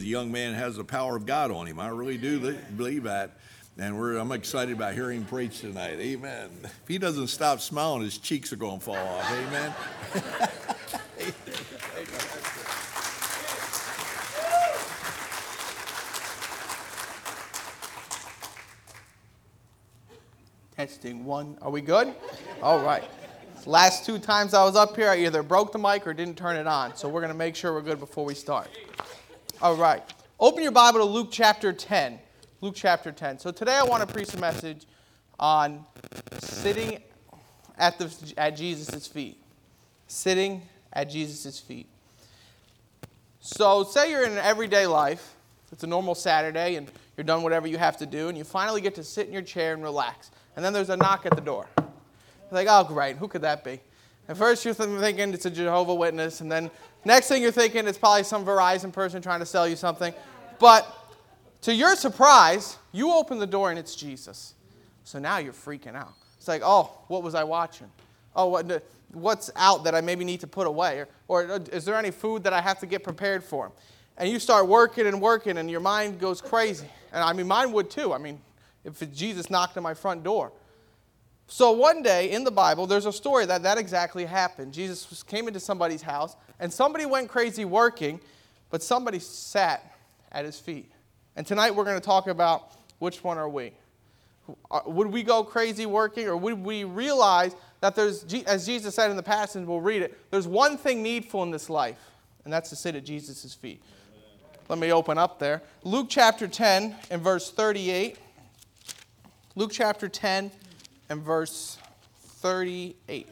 The young man has the power of God on him. I really do believe that. And I'm excited about hearing him preach tonight. Amen. If he doesn't stop smiling, his cheeks are going to fall off. Amen. Testing one. Are we good? All right. Last two times I was up here, I either broke the mic or didn't turn it on. So we're going to make sure we're good before we start. All right. Open your Bible to Luke chapter 10. Luke chapter 10. So today I want to preach a message on sitting at Jesus' feet. Sitting at Jesus' feet. So say you're in an everyday life. It's a normal Saturday and you're done whatever you have to do and you finally get to sit in your chair and relax. And then there's a knock at the door. You're like, oh great, who could that be? At first you're thinking it's a Jehovah's Witness, and then next thing you're thinking it's probably some Verizon person trying to sell you something. But to your surprise, you open the door and it's Jesus. So now you're freaking out. It's like, oh, what was I watching? Oh, what's out that I maybe need to put away? Or is there any food that I have to get prepared for? And you start working and your mind goes crazy. And I mean, mine would too. I mean, if Jesus knocked on my front door. So one day in the Bible, there's a story that exactly happened. Jesus came into somebody's house, and somebody went crazy working, but somebody sat at his feet. And tonight we're going to talk about which one are we. Would we go crazy working, or would we realize that there's, as Jesus said in the passage, we'll read it, there's one thing needful in this life, and that's to sit at Jesus' feet. Let me open up there. Luke chapter 10 and verse 38. Luke chapter 10. And verse 38.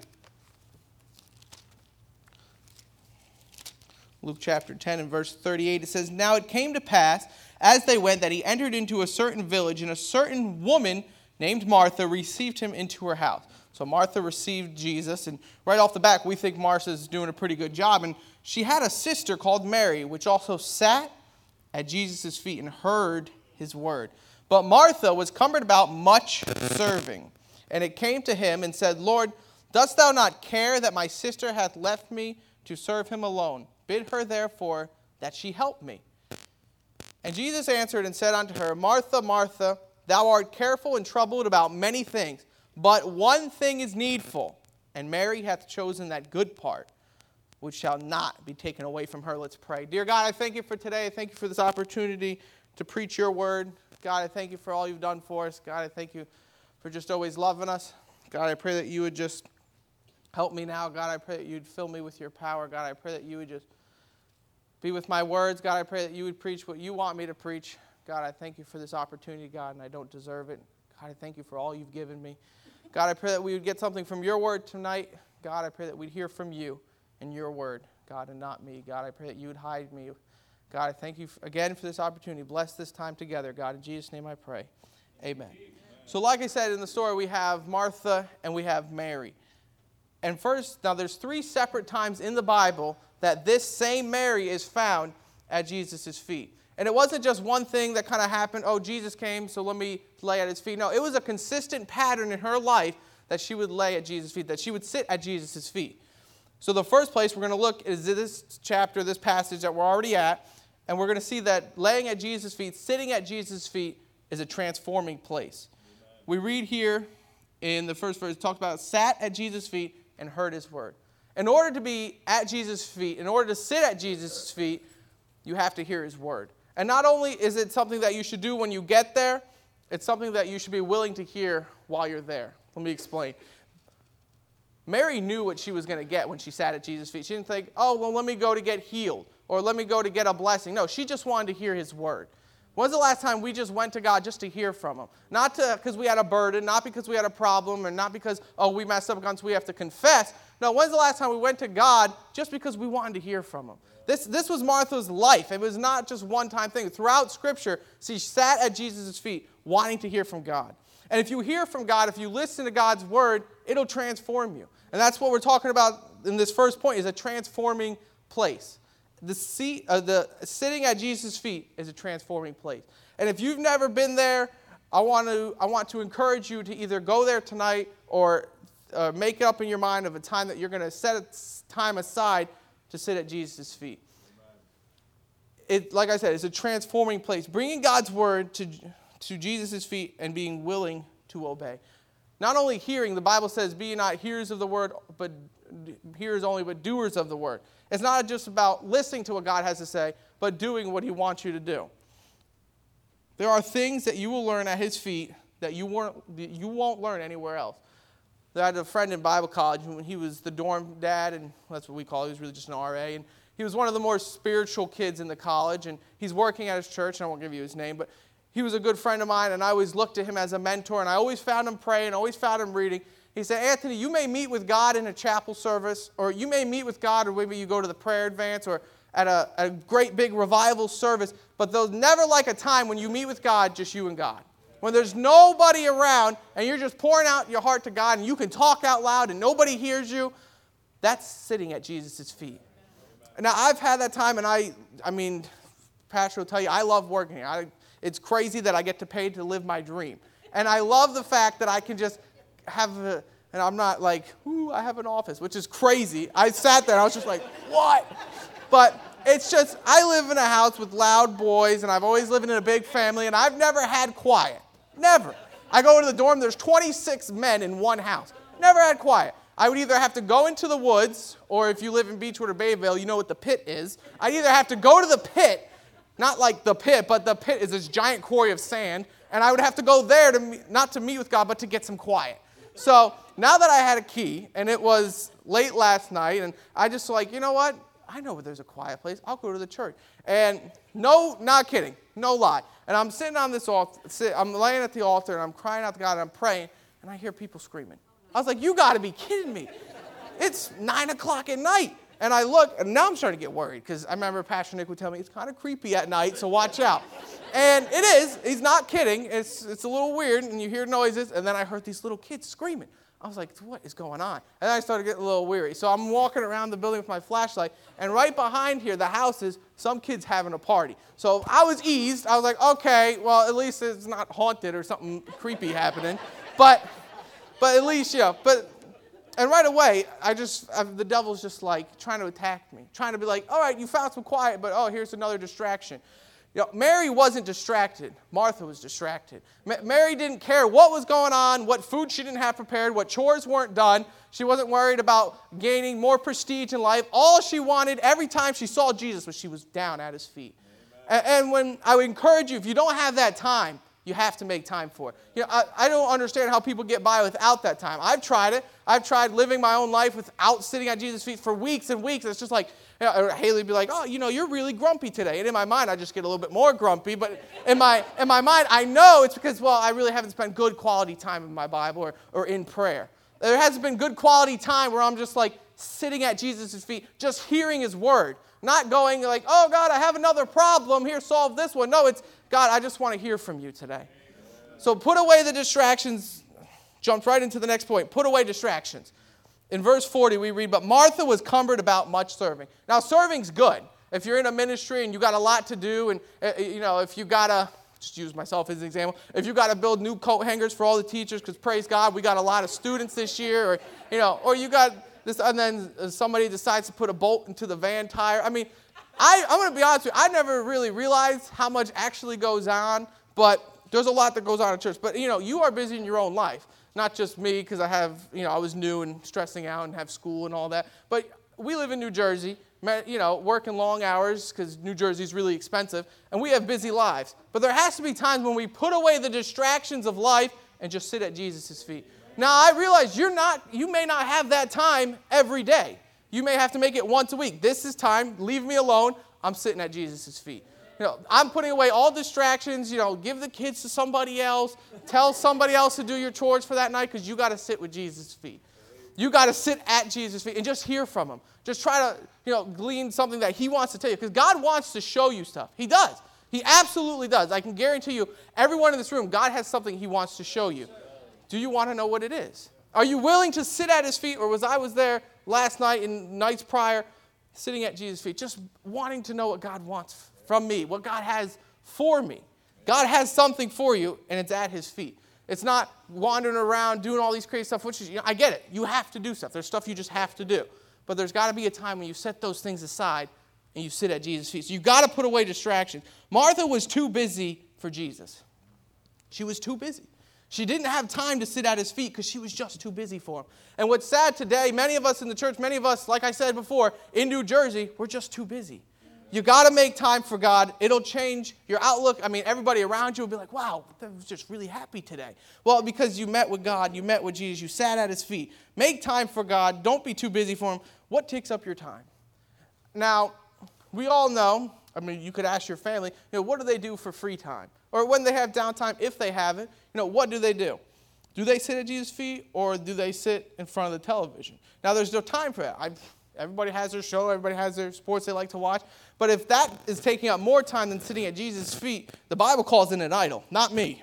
Luke chapter 10 and verse 38, it says, Now it came to pass, as they went, that he entered into a certain village, and a certain woman named Martha received him into her house. So Martha received Jesus, and right off the bat, we think Martha's doing a pretty good job. And she had a sister called Mary, which also sat at Jesus' feet and heard his word. But Martha was cumbered about much serving. And it came to him and said, Lord, dost thou not care that my sister hath left me to serve him alone? Bid her, therefore, that she help me. And Jesus answered and said unto her, Martha, Martha, thou art careful and troubled about many things, but one thing is needful. And Mary hath chosen that good part, which shall not be taken away from her. Let's pray. Dear God, I thank you for today. I thank you for this opportunity to preach your word. God, I thank you for all you've done for us. God, I thank you for just always loving us. God, I pray that you would just help me now. God, I pray that you'd fill me with your power. God, I pray that you would just be with my words. God, I pray that you would preach what you want me to preach. God, I thank you for this opportunity, God, and I don't deserve it. God, I thank you for all you've given me. God, I pray that we would get something from your word tonight. God, I pray that we'd hear from you and your word, God, and not me. God, I pray that you would hide me. God, I thank you again for this opportunity. Bless this time together, God. In Jesus' name I pray. Amen. So like I said in the story, we have Martha and we have Mary. And first, now there's three separate times in the Bible that this same Mary is found at Jesus' feet. And it wasn't just one thing that kind of happened, oh, Jesus came, so let me lay at his feet. No, it was a consistent pattern in her life that she would lay at Jesus' feet, that she would sit at Jesus' feet. So the first place we're going to look is this chapter, this passage that we're already at, and we're going to see that laying at Jesus' feet, sitting at Jesus' feet is a transforming place. We read here in the first verse, it talks about sat at Jesus' feet and heard his word. In order to be at Jesus' feet, in order to sit at Jesus' feet, you have to hear his word. And not only is it something that you should do when you get there, it's something that you should be willing to hear while you're there. Let me explain. Mary knew what she was going to get when she sat at Jesus' feet. She didn't think, oh, well, let me go to get healed or let me go to get a blessing. No, she just wanted to hear his word. When's the last time we just went to God just to hear from him? Not because we had a burden, not because we had a problem, and not because, oh, we messed up, so we have to confess. No, when's the last time we went to God just because we wanted to hear from him? This was Martha's life. It was not just one-time thing. Throughout Scripture, she sat at Jesus' feet wanting to hear from God. And if you hear from God, if you listen to God's word, it'll transform you. And that's what we're talking about in this first point, is a transforming place. The sitting at Jesus' feet is a transforming place. And if you've never been there, I want to encourage you to either go there tonight or make it up in your mind of a time that you're going to set a time aside to sit at Jesus' feet. it, like I said, it's a transforming place. Bringing God's word to Jesus' feet and being willing to obey. Not only hearing, the Bible says, be not hearers of the word, but hearers only, but doers of the word. It's not just about listening to what God has to say, but doing what he wants you to do. There are things that you will learn at his feet that you won't learn anywhere else. I had a friend in Bible college when he was the dorm dad, and that's what we call it. He was really just an RA, and he was one of the more spiritual kids in the college, and he's working at his church, and I won't give you his name, but he was a good friend of mine, and I always looked to him as a mentor, and I always found him praying, always found him reading. He said, Anthony, you may meet with God in a chapel service, or you may meet with God, or maybe you go to the prayer advance, or at a great big revival service, but there's never like a time when you meet with God, just you and God. When there's nobody around and you're just pouring out your heart to God and you can talk out loud and nobody hears you, that's sitting at Jesus' feet. Now, I've had that time, and I mean, Pastor will tell you, I love working here. It's crazy that I get to pay to live my dream. And I love the fact that I can just and I'm not like, ooh, I have an office, which is crazy. I sat there and I was just like, what? But it's just, I live in a house with loud boys, and I've always lived in a big family, and I've never had quiet. Never. I go to the dorm, there's 26 men in one house. Never had quiet. I would either have to go into the woods, or if you live in Beachwood or Bayville, you know what the pit is. I'd either have to go to the pit, not like the pit, but the pit is this giant quarry of sand, and I would have to go there not to meet with God, but to get some quiet. So now that I had a key, and it was late last night, and I just like, you know what? I know where there's a quiet place. I'll go to the church. And no, not kidding. No lie. And I'm sitting on this altar. I'm laying at the altar, and I'm crying out to God, and I'm praying, and I hear people screaming. I was like, you got to be kidding me. It's 9 o'clock at night. And I look, and now I'm starting to get worried, because I remember Pastor Nick would tell me, it's kind of creepy at night, so watch out. And it is. He's not kidding. It's a little weird, and you hear noises, and then I heard these little kids screaming. I was like, what is going on? And then I started getting a little weary. So I'm walking around the building with my flashlight, and right behind here, the house is some kids having a party. So I was eased. I was like, okay, well, at least it's not haunted or something creepy happening. But at least, yeah. And right away, the devil's just like trying to attack me, trying to be like, all right, you found some quiet, but oh, here's another distraction. You know, Mary wasn't distracted. Martha was distracted. Mary didn't care what was going on, what food she didn't have prepared, what chores weren't done. She wasn't worried about gaining more prestige in life. All she wanted every time she saw Jesus was she was down at his feet. And when I would encourage you, if you don't have that time, you have to make time for it. You know, I don't understand how people get by without that time. I've tried it. I've tried living my own life without sitting at Jesus' feet for weeks and weeks. It's just like, you know, Haley would be like, oh, you know, you're really grumpy today. And in my mind, I just get a little bit more grumpy. But in my mind, I know it's because, well, I really haven't spent good quality time in my Bible or in prayer. There hasn't been good quality time where I'm just like sitting at Jesus' feet, just hearing his word. Not going like, oh, God, I have another problem. Here, solve this one. No, it's, God, I just want to hear from you today. Amen. So put away the distractions. Jumped right into the next point. Put away distractions. In verse 40, we read, but Martha was cumbered about much serving. Now, serving's good. If you're in a ministry and you got a lot to do, and, you know, if you got to, just use myself as an example, if you got to build new coat hangers for all the teachers, because praise God, we got a lot of students this year, or, you know, or you got this, and then somebody decides to put a bolt into the van tire. I mean, I'm going to be honest with you. I never really realized how much actually goes on, but there's a lot that goes on in church. But, you know, you are busy in your own life, not just me, because I was new and stressing out and have school and all that. But we live in New Jersey, you know, working long hours because New Jersey is really expensive, and we have busy lives. But there has to be times when we put away the distractions of life and just sit at Jesus' feet. Now, I realize you may not have that time every day. You may have to make it once a week. This is time. Leave me alone. I'm sitting at Jesus' feet. You know, I'm putting away all distractions. You know, give the kids to somebody else. Tell somebody else to do your chores for that night, because you got to sit with Jesus' feet. You got to sit at Jesus' feet and just hear from him. Just try to, you know, glean something that he wants to tell you, because God wants to show you stuff. He does. He absolutely does. I can guarantee you, everyone in this room, God has something he wants to show you. Do you want to know what it is? Are you willing to sit at his feet? Or was I there last night and nights prior, sitting at Jesus' feet, just wanting to know what God wants from me, what God has for me. God has something for you, and it's at his feet. It's not wandering around doing all these crazy stuff, which is, you know, I get it. You have to do stuff. There's stuff you just have to do. But there's got to be a time when you set those things aside and you sit at Jesus' feet. So you've got to put away distractions. Martha was too busy for Jesus. She was too busy. She didn't have time to sit at his feet because she was just too busy for him. And what's sad today, many of us in the church, many of us, like I said before, in New Jersey, we're just too busy. You got to make time for God. It'll change your outlook. I mean, everybody around you will be like, wow, I was just really happy today. Well, because you met with God, you met with Jesus, you sat at his feet. Make time for God. Don't be too busy for him. What takes up your time? Now, we all know, I mean, you could ask your family, you know, what do they do for free time? Or when they have downtime, if they have it, you know, what do they do? Do they sit at Jesus' feet or do they sit in front of the television? Now, there's no time for that. Everybody has their show. Everybody has their sports they like to watch. But if that is taking up more time than sitting at Jesus' feet, the Bible calls it an idol, not me.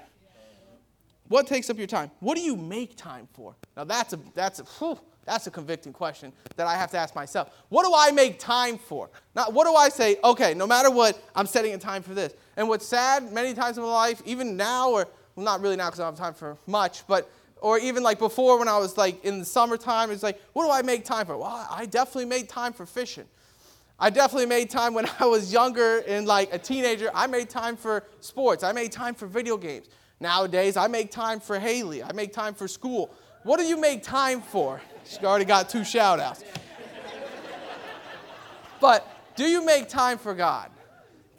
What takes up your time? What do you make time for? Now, that's a convicting question that I have to ask myself. What do I make time for? Not what do I say, okay, no matter what, I'm setting a time for this. And what's sad, many times in my life, even now, or well, not really now because I don't have time for much, but or even like before when I was like in the summertime, it's like, what do I make time for? Well, I definitely made time for fishing. I definitely made time when I was younger and like a teenager. I made time for sports. I made time for video games. Nowadays, I make time for Haley. I make time for school. What do you make time for? She already got 2 shout-outs. But do you make time for God?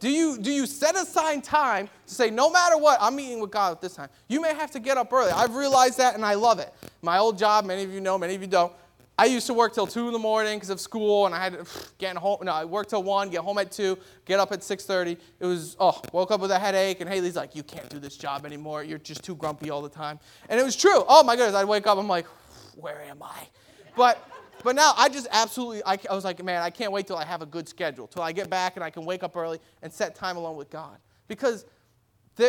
Do you set aside time to say, no matter what, I'm meeting with God at this time? You may have to get up early. I've realized that, and I love it. My old job, many of you know, many of you don't. I used to work till 2 in the morning because of school, and I had to get home. No, I worked till 1, get home at 2, get up at 6:30. It was, woke up with a headache, and Haley's like, you can't do this job anymore. You're just too grumpy all the time. And it was true. Oh, my goodness. I'd wake up. I'm like, where am I? But now I just absolutely, I was like, man, I can't wait till I have a good schedule, till I get back and I can wake up early and set time alone with God. Because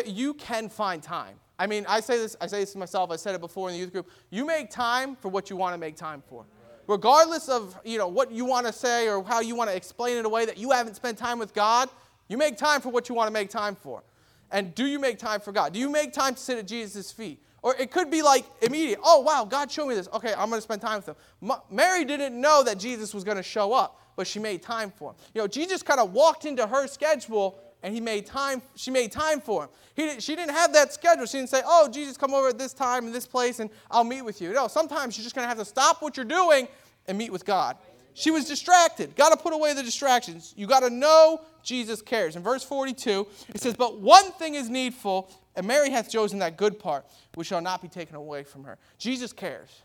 you can find time. I mean, I say this to myself. I said it before in the youth group. You make time for what you want to make time for. Regardless of, you know, what you want to say or how you want to explain it away that you haven't spent time with God, you make time for what you want to make time for. And do you make time for God? Do you make time to sit at Jesus' feet? Or it could be like immediate. Oh, wow, God showed me this. Okay, I'm going to spend time with him. Mary didn't know that Jesus was going to show up, but she made time for him. You know, Jesus kind of walked into her schedule, and he made time. She made time for him. She didn't have that schedule. She didn't say, oh, Jesus, come over at this time and this place, and I'll meet with you. No, sometimes you're just going to have to stop what you're doing and meet with God. She was distracted. Got to put away the distractions. You got to know Jesus cares. In verse 42, it says, but one thing is needful, and Mary hath chosen that good part, which shall not be taken away from her. Jesus cares.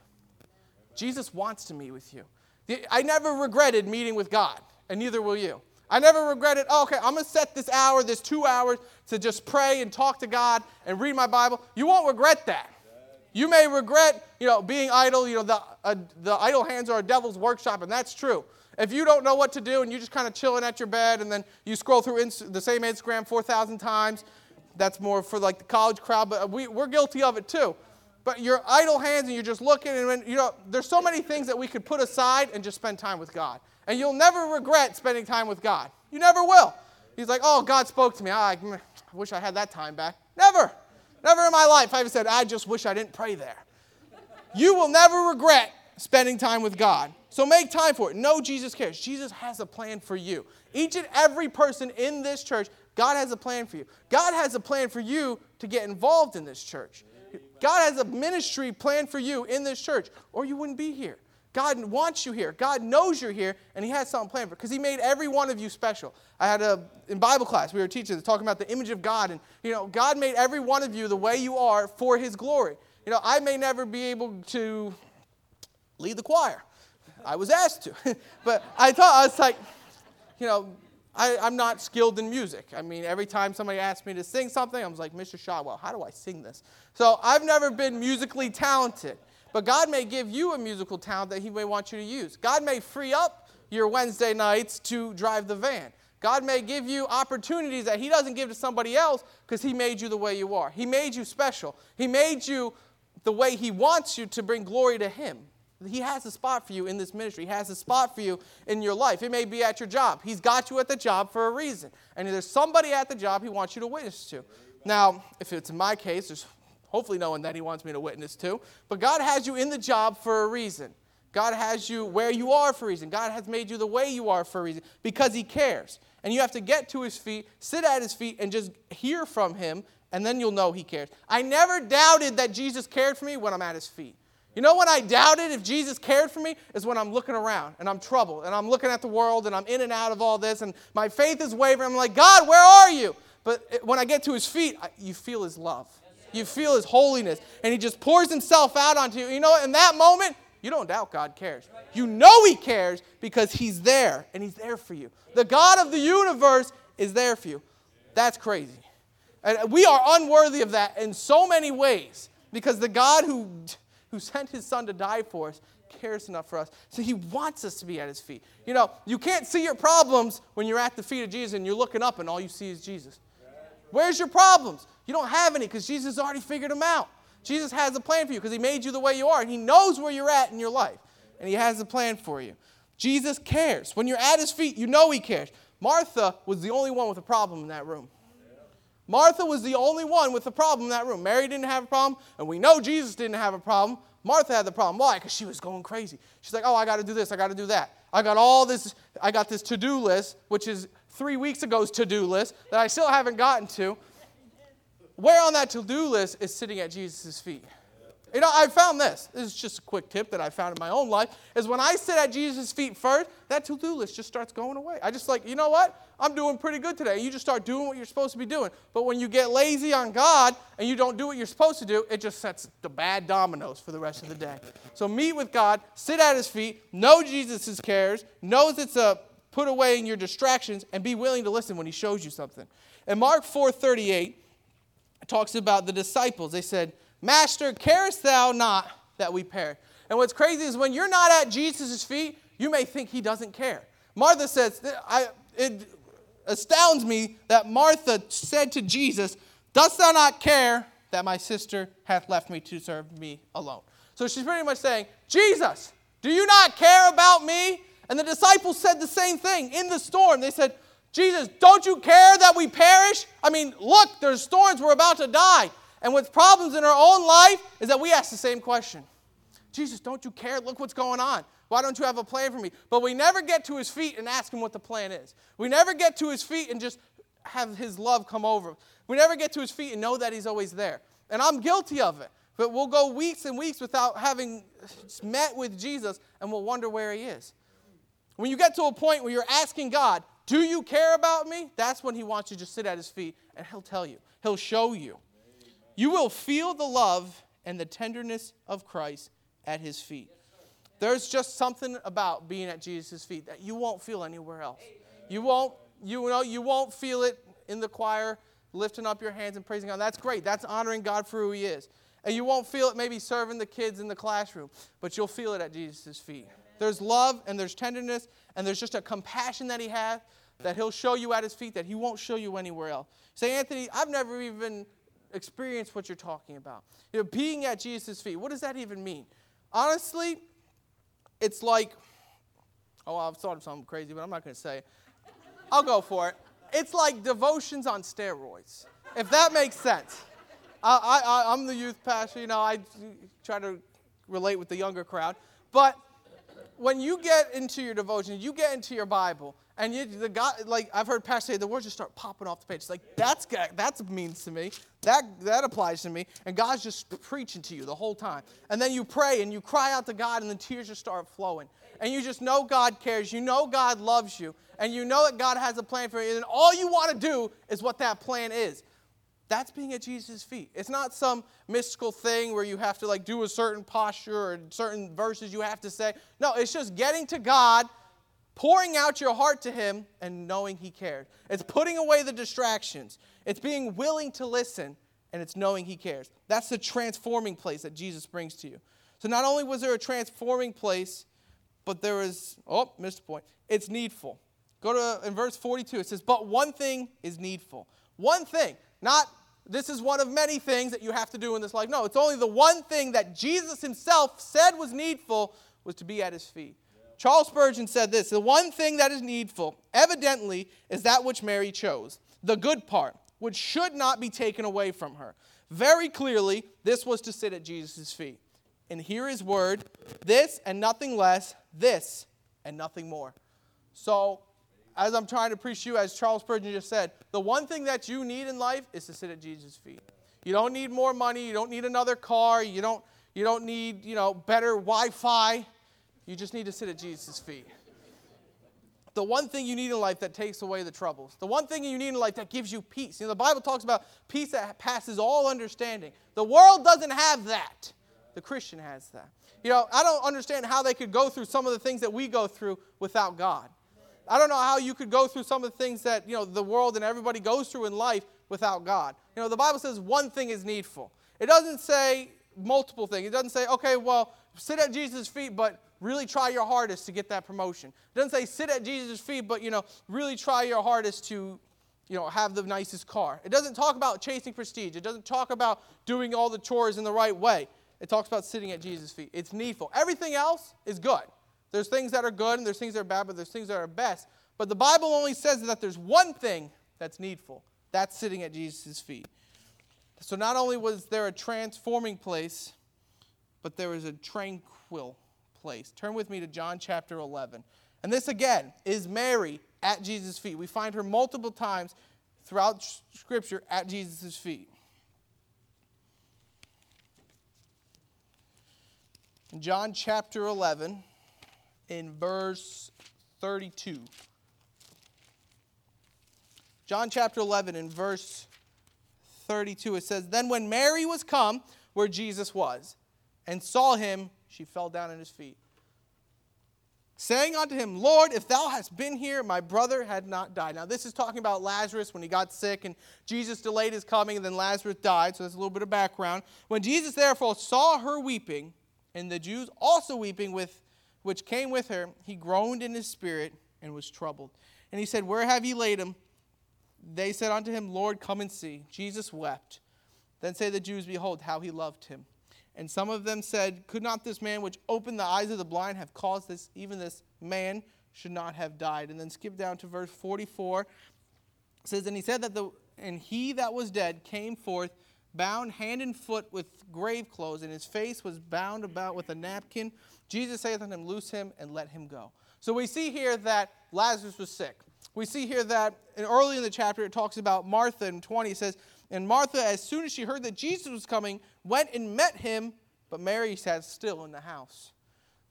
Jesus wants to meet with you. I never regretted meeting with God, and neither will you. I never regretted, oh, okay, I'm going to set this hour, this 2 hours, to just pray and talk to God and read my Bible. You won't regret that. You may regret, you know, being idle. You know, the idle hands are a devil's workshop, and that's true. If you don't know what to do and you're just kind of chilling at your bed and then you scroll through the same Instagram 4,000 times, that's more for like the college crowd, but we're guilty of it too. But your idle hands and you're just looking, and when, you know, there's so many things that we could put aside and just spend time with God. And you'll never regret spending time with God. You never will. He's like, oh, God spoke to me. I wish I had that time back. Never. Never in my life I've said, I just wish I didn't pray there. You will never regret spending time with God. So make time for it. Know Jesus cares. Jesus has a plan for you. Each and every person in this church, God has a plan for you. God has a plan for you to get involved in this church. God has a ministry plan for you in this church, or you wouldn't be here. God wants you here. God knows you're here, and he has something planned for you because he made every one of you special. I had in Bible class, we were teaching, talking about the image of God, and, you know, God made every one of you the way you are for his glory. You know, I may never be able to lead the choir. I was asked to. But I thought, I was like, you know, I'm not skilled in music. I mean, every time somebody asked me to sing something, I was like, Mr. Shotwell, how do I sing this? So I've never been musically talented. But God may give you a musical talent that he may want you to use. God may free up your Wednesday nights to drive the van. God may give you opportunities that he doesn't give to somebody else because he made you the way you are. He made you special. He made you the way he wants you to bring glory to him. He has a spot for you in this ministry. He has a spot for you in your life. It may be at your job. He's got you at the job for a reason. And there's somebody at the job he wants you to witness to. Now, if it's in my case, there's hopefully no one that he wants me to witness to. But God has you in the job for a reason. God has you where you are for a reason. God has made you the way you are for a reason because he cares. And you have to get to his feet, sit at his feet, and just hear from him, and then you'll know he cares. I never doubted that Jesus cared for me when I'm at his feet. You know when I doubted if Jesus cared for me is when I'm looking around and I'm troubled and I'm looking at the world and I'm in and out of all this and my faith is wavering. I'm like, God, where are you? But when I get to his feet, you feel his love. You feel his holiness. And he just pours himself out onto you. You know, in that moment, you don't doubt God cares. You know he cares because he's there and he's there for you. The God of the universe is there for you. That's crazy. And we are unworthy of that in so many ways because the God who sent his son to die for us cares enough for us. So he wants us to be at his feet. You know, you can't see your problems when you're at the feet of Jesus and you're looking up and all you see is Jesus. Where's your problems? You don't have any because Jesus already figured them out. Jesus has a plan for you because he made you the way you are. And he knows where you're at in your life. And he has a plan for you. Jesus cares. When you're at his feet, you know he cares. Martha was the only one with a problem in that room. Martha was the only one with a problem in that room. Mary didn't have a problem. And we know Jesus didn't have a problem. Martha had the problem. Why? Because she was going crazy. She's like, oh, I got to do this. I got to do that. I got this to-do list, which is 3 weeks ago's to-do list that I still haven't gotten to. Where on that to-do list is sitting at Jesus' feet? You know, I found this. This is just a quick tip that I found in my own life, is when I sit at Jesus' feet first, that to-do list just starts going away. I just like, you know what? I'm doing pretty good today. You just start doing what you're supposed to be doing. But when you get lazy on God and you don't do what you're supposed to do, it just sets the bad dominoes for the rest of the day. So meet with God, sit at his feet, know Jesus' cares, knows it's a put away in your distractions, and be willing to listen when he shows you something. In Mark 4:38, it talks about the disciples. They said, Master, carest thou not that we perish? And what's crazy is when you're not at Jesus' feet, you may think he doesn't care. Martha says, it astounds me that Martha said to Jesus, dost thou not care that my sister hath left me to serve me alone? So she's pretty much saying, Jesus, do you not care about me? And the disciples said the same thing in the storm. They said, Jesus, don't you care that we perish? I mean, look, there's storms, we're about to die. And with problems in our own life is that we ask the same question. Jesus, don't you care? Look what's going on. Why don't you have a plan for me? But we never get to his feet and ask him what the plan is. We never get to his feet and just have his love come over. We never get to his feet and know that he's always there. And I'm guilty of it. But we'll go weeks and weeks without having met with Jesus, and we'll wonder where he is. When you get to a point where you're asking God, do you care about me? That's when he wants you to sit at his feet, and he'll tell you. He'll show you. You will feel the love and the tenderness of Christ at his feet. There's just something about being at Jesus' feet that you won't feel anywhere else. You won't feel it in the choir, lifting up your hands and praising God. That's great. That's honoring God for who he is. And you won't feel it maybe serving the kids in the classroom, but you'll feel it at Jesus' feet. There's love and there's tenderness and there's just a compassion that he has that he'll show you at his feet that he won't show you anywhere else. Say, Anthony, I've never even experienced what you're talking about. You know, being at Jesus' feet, what does that even mean? Honestly, it's like, oh, I've thought of something crazy, but I'm not going to say it. I'll go for it. It's like devotions on steroids, if that makes sense. I'm the youth pastor. You know, I try to relate with the younger crowd, but when you get into your devotion, you get into your Bible, and I've heard pastors say the words just start popping off the page. It's like, that's means to me. That applies to me. And God's just preaching to you the whole time. And then you pray, and you cry out to God, and the tears just start flowing. And you just know God cares. You know God loves you. And you know that God has a plan for you. And all you want to do is what that plan is. That's being at Jesus' feet. It's not some mystical thing where you have to like do a certain posture or certain verses you have to say. No, it's just getting to God, pouring out your heart to him, and knowing he cares. It's putting away the distractions. It's being willing to listen, and it's knowing he cares. That's the transforming place that Jesus brings to you. So not only was there a transforming place, but there is, missed a point. It's needful. Go to in verse 42. It says, but one thing is needful. One thing. Not, this is one of many things that you have to do in this life. No, it's only the one thing that Jesus himself said was needful was to be at his feet. Yeah. Charles Spurgeon said this, the one thing that is needful, evidently, is that which Mary chose, the good part, which should not be taken away from her. Very clearly, this was to sit at Jesus' feet. and hear his word, this and nothing less, this and nothing more. So, as I'm trying to preach to you, as Charles Spurgeon just said, the one thing that you need in life is to sit at Jesus' feet. You don't need more money. You don't need another car. You don't need, better Wi-Fi. You just need to sit at Jesus' feet. The one thing you need in life that takes away the troubles. The one thing you need in life that gives you peace. The Bible talks about peace that passes all understanding. The world doesn't have that. The Christian has that. I don't understand how they could go through some of the things that we go through without God. I don't know how you could go through some of the things that, the world and everybody goes through in life without God. The Bible says one thing is needful. It doesn't say multiple things. It doesn't say, okay, well, sit at Jesus' feet, but really try your hardest to get that promotion. It doesn't say sit at Jesus' feet, but, really try your hardest to, have the nicest car. It doesn't talk about chasing prestige. It doesn't talk about doing all the chores in the right way. It talks about sitting at Jesus' feet. It's needful. Everything else is good. There's things that are good and there's things that are bad, but there's things that are best. But the Bible only says that there's one thing that's needful. That's sitting at Jesus' feet. So not only was there a transforming place, but there was a tranquil place. Turn with me to John chapter 11. And this, again, is Mary at Jesus' feet. We find her multiple times throughout Scripture at Jesus' feet. In John chapter 11, in verse 32. John chapter 11, in verse 32, it says, Then when Mary was come where Jesus was, and saw him, she fell down at his feet, saying unto him, Lord, if thou hadst been here, my brother had not died. Now, this is talking about Lazarus when he got sick, and Jesus delayed his coming, and then Lazarus died. So that's a little bit of background. When Jesus therefore saw her weeping, and the Jews also weeping which came with her, he groaned in his spirit and was troubled. And he said, Where have ye laid him? They said unto him, Lord, come and see. Jesus wept. Then say the Jews, Behold, how he loved him. And some of them said, Could not this man which opened the eyes of the blind have caused this, even this man should not have died? And then skip down to verse 44. It says, And he that was dead came forth, bound hand and foot with grave clothes, and his face was bound about with a napkin. Jesus saith unto him, Loose him and let him go. So we see here that Lazarus was sick. We see here that early in the chapter it talks about Martha in 20. It says, And Martha, as soon as she heard that Jesus was coming, went and met him, but Mary sat still in the house.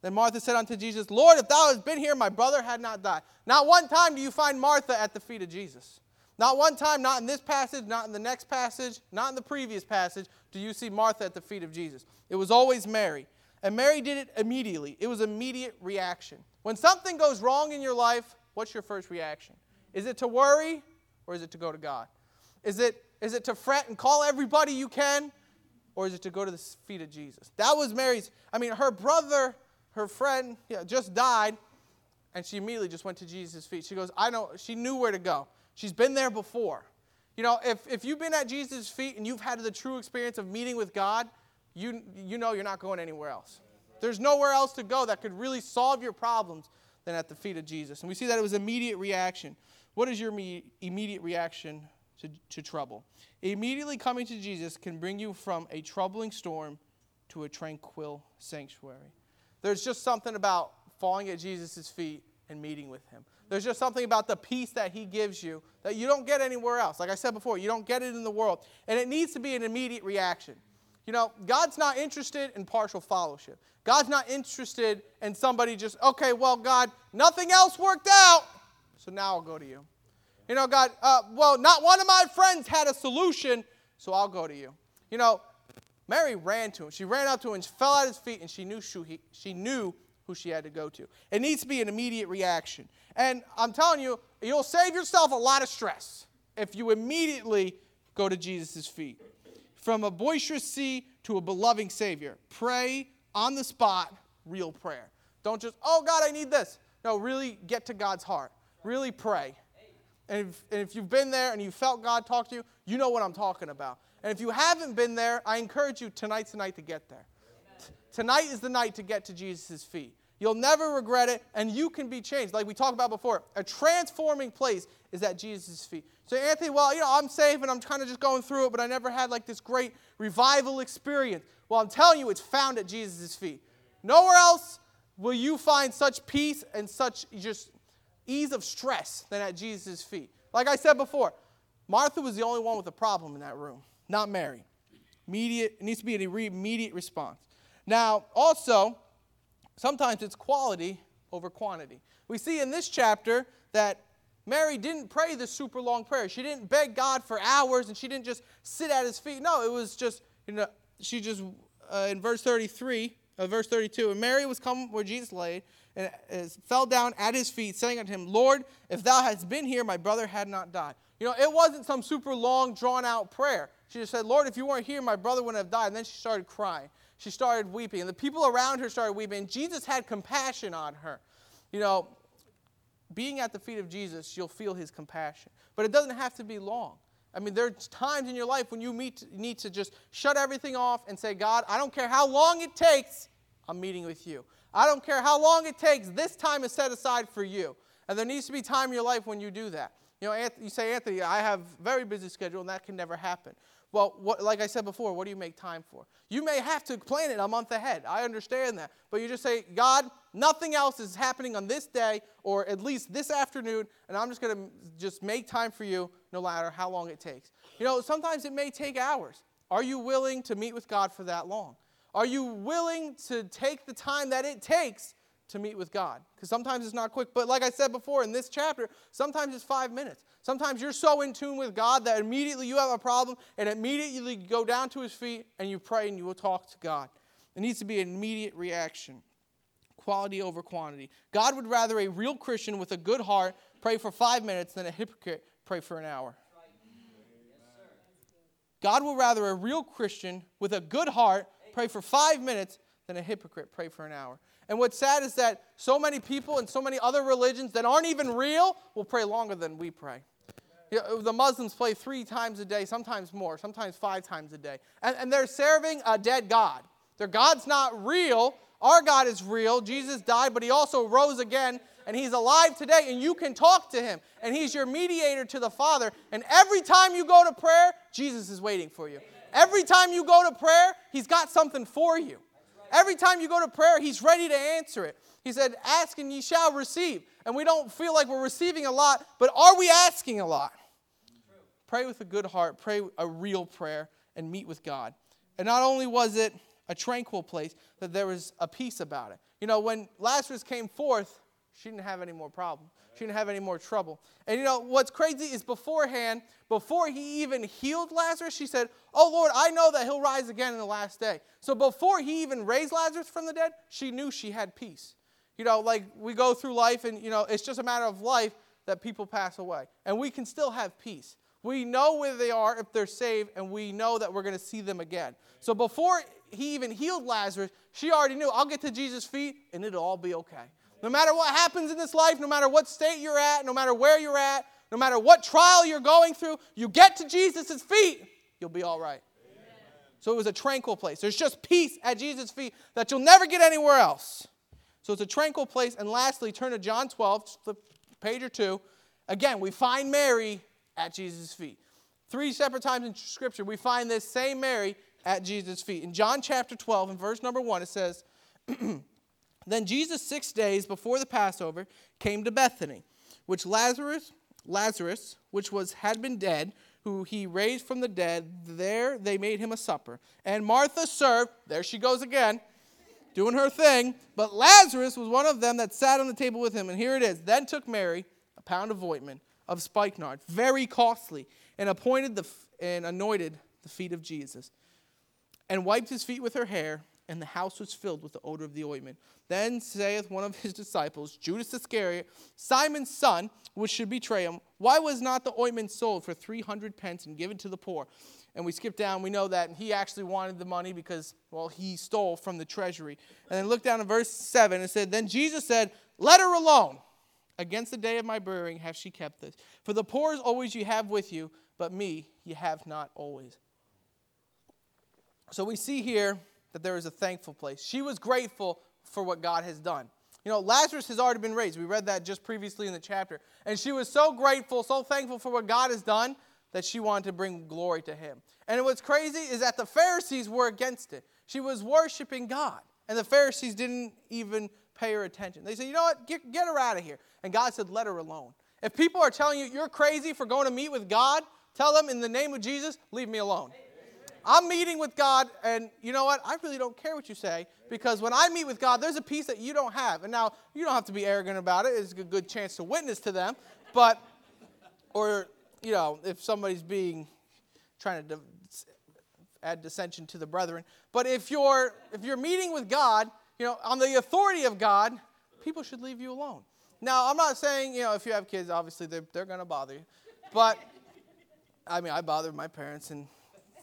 Then Martha said unto Jesus, Lord, if thou hadst been here, my brother had not died. Not one time do you find Martha at the feet of Jesus. Not one time, not in this passage, not in the next passage, not in the previous passage, do you see Martha at the feet of Jesus. It was always Mary. And Mary did it immediately. It was immediate reaction. When something goes wrong in your life, what's your first reaction? Is it to worry or is it to go to God? Is it to fret and call everybody you can, or is it to go to the feet of Jesus? That was Mary's. Her brother, her friend, just died, and she immediately just went to Jesus' feet. She goes, I know. She knew where to go. She's been there before. If you've been at Jesus' feet and you've had the true experience of meeting with God, you know you're not going anywhere else. There's nowhere else to go that could really solve your problems than at the feet of Jesus. And we see that it was immediate reaction. What is your immediate reaction to trouble? Immediately coming to Jesus can bring you from a troubling storm to a tranquil sanctuary. There's just something about falling at Jesus' feet and meeting with him. There's just something about the peace that he gives you that you don't get anywhere else. Like I said before, you don't get it in the world. And it needs to be an immediate reaction. God's not interested in partial fellowship. God's not interested in somebody just, okay, well, God, nothing else worked out, so now I'll go to you. God, not one of my friends had a solution, so I'll go to you. Mary ran to him. She ran up to him and fell at his feet, and she knew who she had to go to. It needs to be an immediate reaction. And I'm telling you, you'll save yourself a lot of stress if you immediately go to Jesus' feet. From a boisterous sea to a beloved Savior. Pray on the spot, real prayer. Don't just, oh, God, I need this. No, really get to God's heart. Really pray. And if you've been there and you felt God talk to you, you know what I'm talking about. And if you haven't been there, I encourage you, tonight's the night to get there. Tonight is the night to get to Jesus' feet. You'll never regret it, and you can be changed. Like we talked about before, a transforming place is at Jesus' feet. So, Anthony, well, you know, I'm saved and I'm kind of just going through it, but I never had like this great revival experience. Well, I'm telling you, it's found at Jesus' feet. Nowhere else will you find such peace and such just ease of stress than at Jesus' feet. Like I said before, Martha was the only one with a problem in that room, not Mary. Immediate, it needs to be an immediate response. Now, also, sometimes it's quality over quantity. We see in this chapter that Mary didn't pray this super long prayer. She didn't beg God for hours, and she didn't just sit at his feet. No, it was just, you know, she just, in verse 32, and Mary was come where Jesus lay, and fell down at his feet, saying unto him, Lord, if thou hadst been here, my brother had not died. You know, it wasn't some super long, drawn-out prayer. She just said, Lord, if you weren't here, my brother wouldn't have died. And then she started crying. She started weeping. And the people around her started weeping. And Jesus had compassion on her. You know, being at the feet of Jesus, you'll feel his compassion. But it doesn't have to be long. I mean, there's times in your life when you need to just shut everything off and say, God, I don't care how long it takes, I'm meeting with you. I don't care how long it takes. This time is set aside for you. And there needs to be time in your life when you do that. You know, you say, Anthony, I have a very busy schedule, and that can never happen. Well, like I said before, what do you make time for? You may have to plan it a month ahead. I understand that. But you just say, God, nothing else is happening on this day or at least this afternoon, and I'm just going to just make time for you no matter how long it takes. You know, sometimes it may take hours. Are you willing to meet with God for that long? Are you willing to take the time that it takes to meet with God? Because sometimes it's not quick. But like I said before in this chapter, sometimes it's 5 minutes. Sometimes you're so in tune with God that immediately you have a problem and immediately you go down to his feet and you pray and you will talk to God. There needs to be an immediate reaction. Quality over quantity. God would rather a real Christian with a good heart pray for 5 minutes than a hypocrite pray for an hour. God would rather a real Christian with a good heart pray for 5 minutes than a hypocrite pray for an hour. And what's sad is that so many people and so many other religions that aren't even real will pray longer than we pray. You know, the Muslims pray 3 times a day, sometimes more, sometimes 5 times a day. And they're serving a dead God. Their God's not real. Our God is real. Jesus died, but he also rose again, and he's alive today, and you can talk to him. And he's your mediator to the Father. And every time you go to prayer, Jesus is waiting for you. Every time you go to prayer, he's got something for you. Every time you go to prayer, he's ready to answer it. He said, ask and ye shall receive. And we don't feel like we're receiving a lot, but are we asking a lot? Pray with a good heart. Pray a real prayer and meet with God. And not only was it a tranquil place, that there was a peace about it. You know, when Lazarus came forth, she didn't have any more problem. She didn't have any more trouble. And you know, what's crazy is beforehand, before he even healed Lazarus, she said, oh Lord, I know that he'll rise again in the last day. So before he even raised Lazarus from the dead, she knew she had peace. You know, like we go through life and, you know, it's just a matter of life that people pass away. And we can still have peace. We know where they are if they're saved, and we know that we're going to see them again. So before he even healed Lazarus, she already knew, I'll get to Jesus' feet and it'll all be okay. No matter what happens in this life, no matter what state you're at, no matter where you're at, no matter what trial you're going through, you get to Jesus' feet, you'll be all right. Amen. So it was a tranquil place. There's just peace at Jesus' feet that you'll never get anywhere else. So it's a tranquil place. And lastly, turn to John 12, flip page or two. Again, we find Mary at Jesus' feet. 3 separate times in Scripture, we find this same Mary at Jesus' feet. In John chapter 12, in verse number 1, it says, Then Jesus 6 days before the Passover came to Bethany, which Lazarus, which had been dead, who he raised from the dead. There they made him a supper. And Martha served, there she goes again, doing her thing. But Lazarus was one of them that sat on the table with him. And here it is. Then took Mary a pound of ointment of spikenard, very costly, and anointed the feet of Jesus, and wiped his feet with her hair. And the house was filled with the odor of the ointment. Then saith one of his disciples, Judas Iscariot, Simon's son, which should betray him, why was not the ointment sold for 300 pence and given to the poor? And we skip down. We know that he actually wanted the money because, well, he stole from the treasury. And then look down at verse 7. It said, Then Jesus said, Let her alone. Against the day of my burying have she kept this. For the poor is always you have with you, but me you have not always. So we see here that there was a thankful place. She was grateful for what God has done. You know, Lazarus has already been raised. We read that just previously in the chapter. And she was so grateful, so thankful for what God has done that she wanted to bring glory to him. And what's crazy is that the Pharisees were against it. She was worshiping God. And the Pharisees didn't even pay her attention. They said, you know what, get her out of here. And God said, let her alone. If people are telling you you're crazy for going to meet with God, tell them in the name of Jesus, leave me alone. I'm meeting with God, and you know what? I really don't care what you say, because when I meet with God, there's a peace that you don't have. And now, you don't have to be arrogant about it. It's a good chance to witness to them. But, or, you know, if somebody's trying to add dissension to the brethren. But if you're meeting with God, you know, on the authority of God, people should leave you alone. Now, I'm not saying, you know, if you have kids, obviously they're going to bother you. But, I mean, I bother my parents, and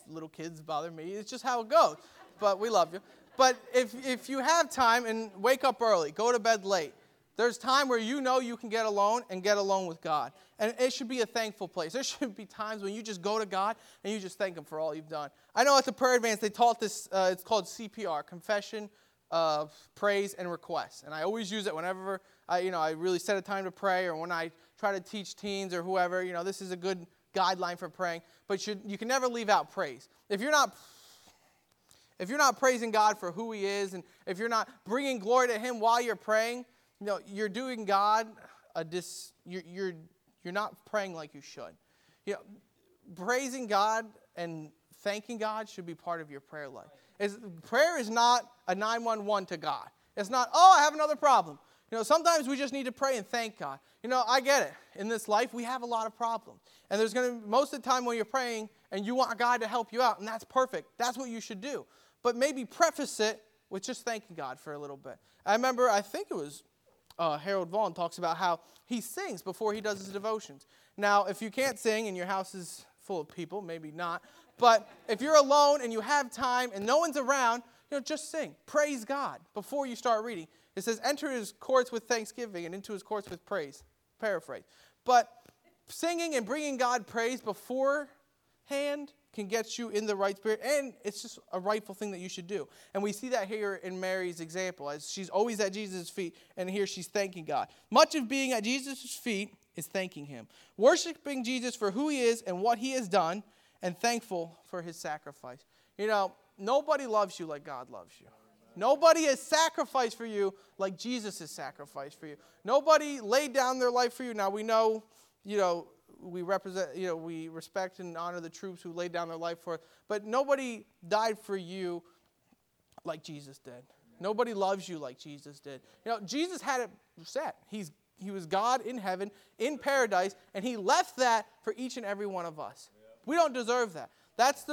little kids bother me. It's just how it goes. But we love you. But if you have time, and wake up early, go to bed late, there's time where you know you can get alone and get alone with God. And it should be a thankful place. There should be times when you just go to God and you just thank him for all you've done. I know at the Prayer Advance they taught this, it's called CPR, Confession, Praise, and Request. And I always use it whenever I really set a time to pray, or when I try to teach teens or whoever, you know, this is a good guideline for praying, but you can never leave out praise. If you're not praising God for who he is, and if you're not bringing glory to him while you're praying, you know, you're doing God a you're not praying like you should. You know, praising God and thanking God should be part of your prayer life. Prayer is not a 911 to God. It's not, oh, I have another problem. You know, sometimes we just need to pray and thank God. You know, I get it. In this life, we have a lot of problems. And there's going to be most of the time when you're praying and you want God to help you out, and that's perfect. That's what you should do. But maybe preface it with just thanking God for a little bit. I remember, I think it was Harold Vaughan talks about how he sings before he does his devotions. Now, if you can't sing and your house is full of people, maybe not. But if you're alone and you have time and no one's around, you know, just sing. Praise God before you start reading. It says, enter his courts with thanksgiving and into his courts with praise. Paraphrase. But singing and bringing God praise beforehand can get you in the right spirit. And it's just a rightful thing that you should do. And we see that here in Mary's example, as she's always at Jesus' feet, and here she's thanking God. Much of being at Jesus' feet is thanking him. Worshiping Jesus for who he is and what he has done, and thankful for his sacrifice. You know, nobody loves you like God loves you. Nobody has sacrificed for you like Jesus has sacrificed for you. Nobody laid down their life for you. Now we know, you know, we respect and honor the troops who laid down their life for us, but nobody died for you like Jesus did. Amen. Nobody loves you like Jesus did. You know, Jesus had it set. He was God in heaven, in paradise, and he left that for each and every one of us. Yeah. We don't deserve that. That is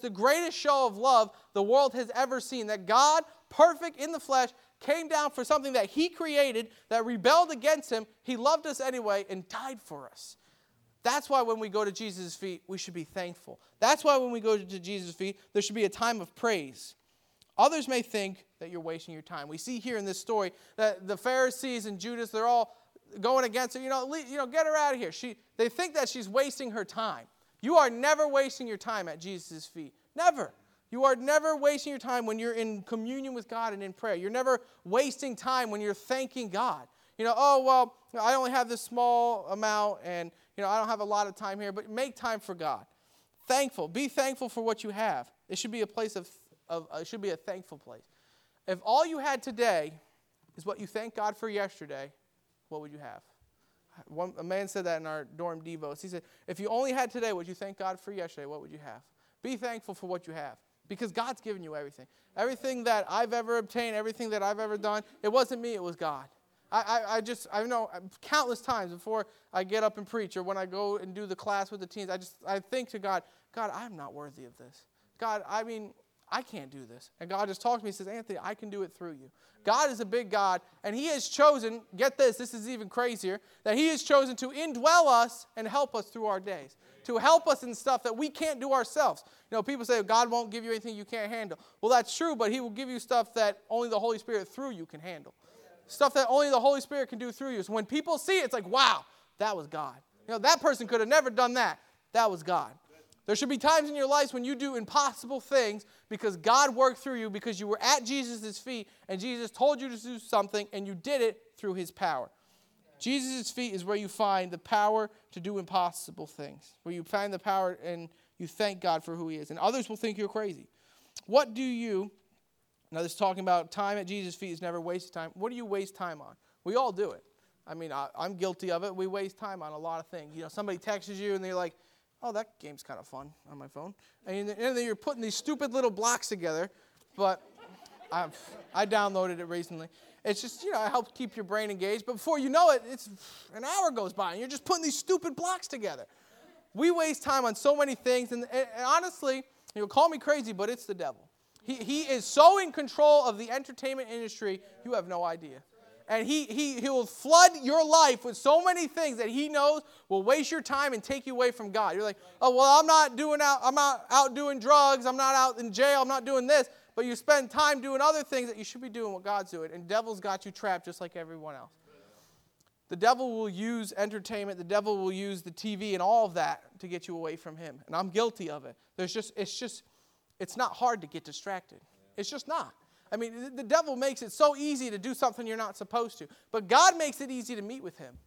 the greatest show of love the world has ever seen. That God, perfect in the flesh, came down for something that he created, that rebelled against him. He loved us anyway and died for us. That's why when we go to Jesus' feet, we should be thankful. That's why when we go to Jesus' feet, there should be a time of praise. Others may think that you're wasting your time. We see here in this story that the Pharisees and Judas, they're all going against her. You know, get her out of here. They think that she's wasting her time. You are never wasting your time at Jesus' feet. Never. You are never wasting your time when you're in communion with God and in prayer. You're never wasting time when you're thanking God. You know, oh, well, I only have this small amount, and, you know, I don't have a lot of time here, but make time for God. Thankful. Be thankful for what you have. It should be a place it should be a thankful place. If all you had today is what you thanked God for yesterday, what would you have? A man said that in our dorm devos. He said, if you only had today what you thank God for yesterday, what would you have? Be thankful for what you have, because God's given you everything. Everything that I've ever obtained, everything that I've ever done, it wasn't me, it was God. I know countless times before I get up and preach, or when I go and do the class with the teens, I think to God, God, I'm not worthy of this. God, I mean, I can't do this. And God just talks to me and says, Anthony, I can do it through you. God is a big God, and he has chosen, get this is even crazier, that he has chosen to indwell us and help us through our days, to help us in stuff that we can't do ourselves. You know, people say, oh, God won't give you anything you can't handle. Well, that's true, but he will give you stuff that only the Holy Spirit through you can handle, stuff that only the Holy Spirit can do through you. So when people see it, it's like, wow, that was God. You know, that person could have never done that. That was God. There should be times in your lives when you do impossible things because God worked through you, because you were at Jesus' feet and Jesus told you to do something and you did it through his power. Jesus' feet is where you find the power to do impossible things, where you find the power and you thank God for who he is. And others will think you're crazy. What do you, now this is talking about time at Jesus' feet is never wasted time. What do you waste time on? We all do it. I mean, I'm guilty of it. We waste time on a lot of things. You know, somebody texts you and they're like, oh, that game's kind of fun on my phone. And then you're putting these stupid little blocks together. But I downloaded it recently. It's just, you know, it helps keep your brain engaged. But before you know it, it's an hour goes by, and you're just putting these stupid blocks together. We waste time on so many things. And honestly, you'll call me crazy, but it's the devil. He is so in control of the entertainment industry, you have no idea. And he will flood your life with so many things that he knows will waste your time and take you away from God. You're like, oh, well, I'm not out doing drugs. I'm not out in jail. I'm not doing this. But you spend time doing other things that you should be doing what God's doing. And devil's got you trapped just like everyone else. The devil will use entertainment. The devil will use the TV and all of that to get you away from him. And I'm guilty of it. It's not hard to get distracted. It's just not. I mean, the devil makes it so easy to do something you're not supposed to. But God makes it easy to meet with him.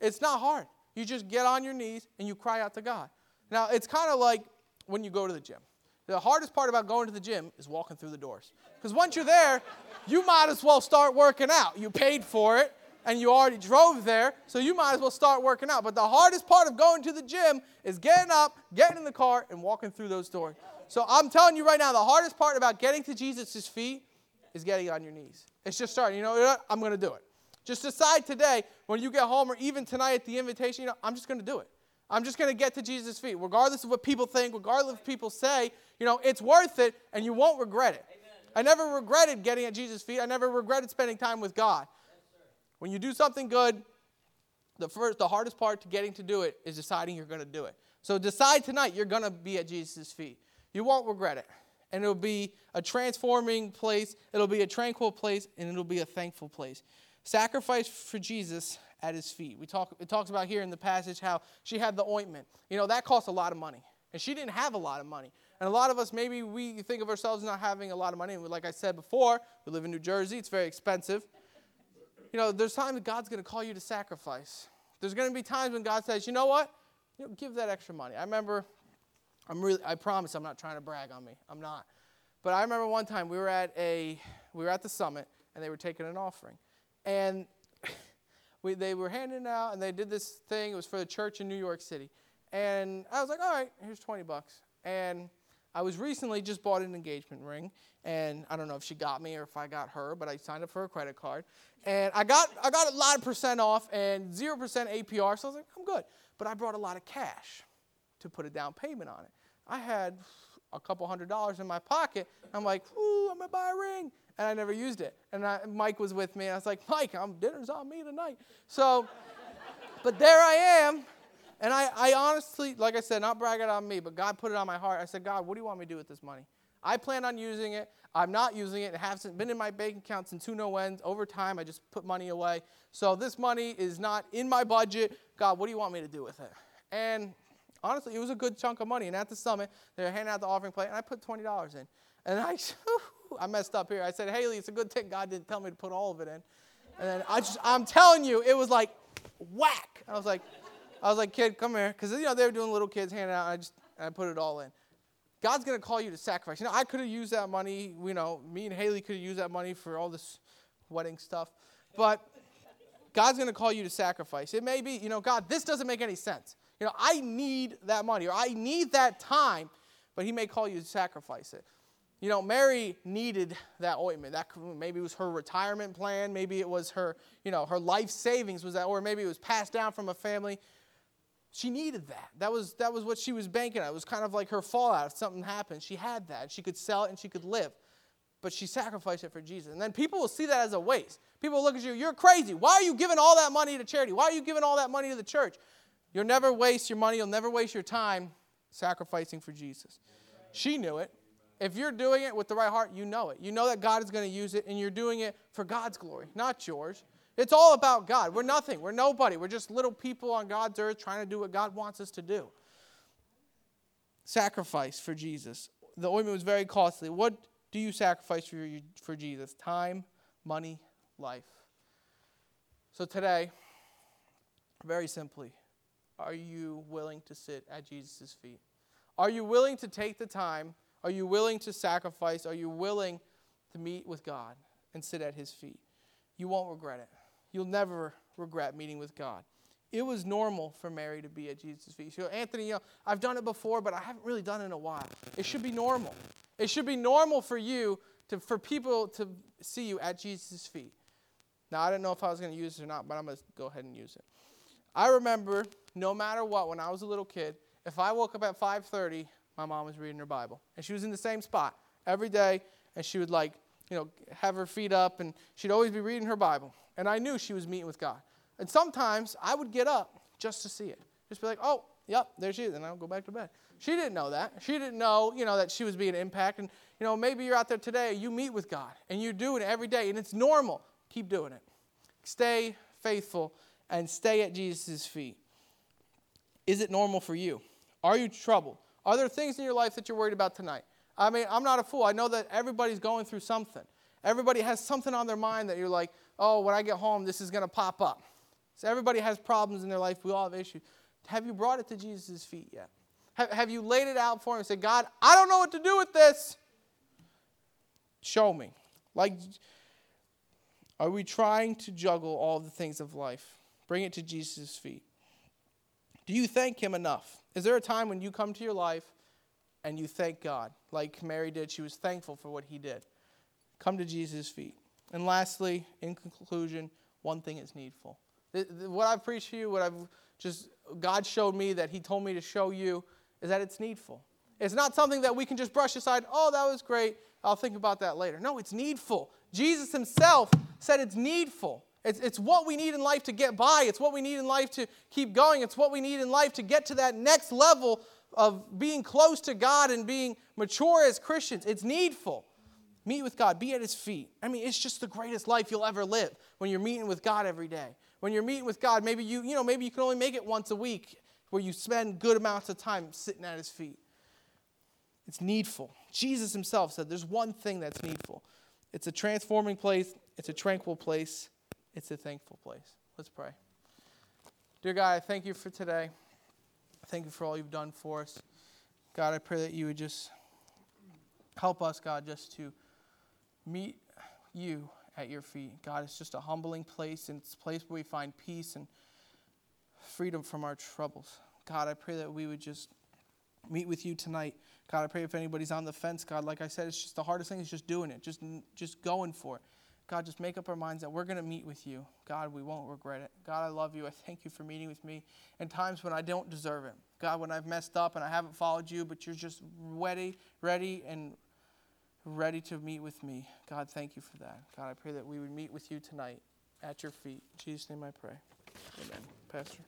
It's not hard. You just get on your knees and you cry out to God. Now, it's kind of like when you go to the gym. The hardest part about going to the gym is walking through the doors. Because once you're there, you might as well start working out. You paid for it, and you already drove there, so you might as well start working out. But the hardest part of going to the gym is getting up, getting in the car, and walking through those doors. So I'm telling you right now, the hardest part about getting to Jesus' feet is getting on your knees. It's just starting. You know what? I'm going to do it. Just decide today when you get home or even tonight at the invitation, you know, I'm just going to do it. I'm just going to get to Jesus' feet. Regardless of what people think, regardless of what people say, you know, it's worth it and you won't regret it. Amen. I never regretted getting at Jesus' feet. I never regretted spending time with God. Yes, sir. When you do something good, the hardest part to getting to do it is deciding you're going to do it. So decide tonight you're going to be at Jesus' feet. You won't regret it. And it'll be a transforming place, it'll be a tranquil place, and it'll be a thankful place. Sacrifice for Jesus at his feet. It talks about here in the passage how she had the ointment. You know, that cost a lot of money. And she didn't have a lot of money. And a lot of us, maybe we think of ourselves not having a lot of money. And like I said before, we live in New Jersey. It's very expensive. You know, there's times God's going to call you to sacrifice. There's going to be times when God says, you know what? You know, give that extra money. I remember... I promise I'm not trying to brag on me. I'm not. But I remember one time we were at the summit and they were taking an offering. And they were handing it out and they did this thing. It was for the church in New York City. And I was like, all right, here's $20. And I was recently just bought an engagement ring, and I don't know if she got me or if I got her, but I signed up for a credit card. And I got a lot of percent off and 0% APR, so I was like, I'm good. But I brought a lot of cash to put a down payment on it. I had a couple $100s in my pocket. I'm like, ooh, I'm going to buy a ring. And I never used it. And Mike was with me. And I was like, Mike, dinner's on me tonight. So, but there I am. And I honestly, like I said, not bragging on me, but God put it on my heart. I said, God, what do you want me to do with this money? I plan on using it. I'm not using it. It hasn't been in my bank account since who knows when. Over time, I just put money away. So this money is not in my budget. God, what do you want me to do with it? And honestly, it was a good chunk of money. And at the summit, they were handing out the offering plate, and I put $20 in. And I messed up here. I said, Haley, it's a good thing God didn't tell me to put all of it in. And then I'm telling you, it was like whack. I was like, kid, come here. Because, you know, they were doing little kids handing out, and I put it all in. God's going to call you to sacrifice. You know, I could have used that money. You know, me and Haley could have used that money for all this wedding stuff. But God's going to call you to sacrifice. It may be, you know, God, this doesn't make any sense. You know, I need that money or I need that time, but he may call you to sacrifice it. You know, Mary needed that ointment. That maybe it was her retirement plan. Maybe it was her, you know, her life savings was that, or maybe it was passed down from a family. She needed that. That was what she was banking on. It was kind of like her fallout. If something happened, she had that. She could sell it and she could live. But she sacrificed it for Jesus. And then people will see that as a waste. People will look at you, you're crazy. Why are you giving all that money to charity? Why are you giving all that money to the church? You'll never waste your money. You'll never waste your time sacrificing for Jesus. Amen. She knew it. If you're doing it with the right heart, you know it. You know that God is going to use it, and you're doing it for God's glory, not yours. It's all about God. We're nothing. We're nobody. We're just little people on God's earth trying to do what God wants us to do. sacrifice for Jesus. The ointment was very costly. What do you sacrifice for Jesus? Time, money, life. So today, very simply, are you willing to sit at Jesus' feet? Are you willing to take the time? Are you willing to sacrifice? Are you willing to meet with God and sit at his feet? You won't regret it. You'll never regret meeting with God. It was normal for Mary to be at Jesus' feet. So, Anthony, I've done it before, but I haven't really done it in a while. It should be normal. It should be normal for you for people to see you at Jesus' feet. Now, I don't know if I was going to use it or not, but I'm going to go ahead and use it. I remember, no matter what, when I was a little kid, if I woke up at 5:30, my mom was reading her Bible. And she was in the same spot every day, and she would, have her feet up, and she'd always be reading her Bible. And I knew she was meeting with God. And sometimes I would get up just to see it. Just be like, oh, yep, there she is, and I'll go back to bed. She didn't know that. She didn't know, that she was being impacted. And, maybe you're out there today, you meet with God, and you do it every day, and it's normal. Keep doing it. Stay faithful and stay at Jesus' feet. Is it normal for you? Are you troubled? Are there things in your life that you're worried about tonight? I mean, I'm not a fool. I know that everybody's going through something. Everybody has something on their mind that you're like, oh, when I get home, this is going to pop up. So everybody has problems in their life. We all have issues. Have you brought it to Jesus' feet yet? Have you laid it out for him and said, God, I don't know what to do with this. Show me. Are we trying to juggle all the things of life? Bring it to Jesus' feet. Do you thank him enough? Is there a time when you come to your life and you thank God? Like Mary did, she was thankful for what he did. Come to Jesus' feet. And lastly, in conclusion, one thing is needful. What I've preached to you, God showed me that he told me to show you, is that it's needful. It's not something that we can just brush aside. Oh, that was great. I'll think about that later. No, it's needful. Jesus himself said it's needful. It's what we need in life to get by. It's what we need in life to keep going. It's what we need in life to get to that next level of being close to God and being mature as Christians. It's needful. Meet with God. Be at his feet. I mean, it's just the greatest life you'll ever live when you're meeting with God every day. When you're meeting with God, maybe you can only make it once a week where you spend good amounts of time sitting at his feet. It's needful. Jesus himself said there's one thing that's needful. It's a transforming place. It's a tranquil place. It's a thankful place. Let's pray. Dear God, I thank you for today. I thank you for all you've done for us. God, I pray that you would just help us, God, just to meet you at your feet. God, it's just a humbling place, and it's a place where we find peace and freedom from our troubles. God, I pray that we would just meet with you tonight. God, I pray if anybody's on the fence, God, like I said, it's just the hardest thing is just doing it, just going for it. God, just make up our minds that we're going to meet with you. God, we won't regret it. God, I love you. I thank you for meeting with me in times when I don't deserve it. God, when I've messed up and I haven't followed you, but you're just ready to meet with me. God, thank you for that. God, I pray that we would meet with you tonight at your feet. In Jesus' name I pray. Amen. Pastor.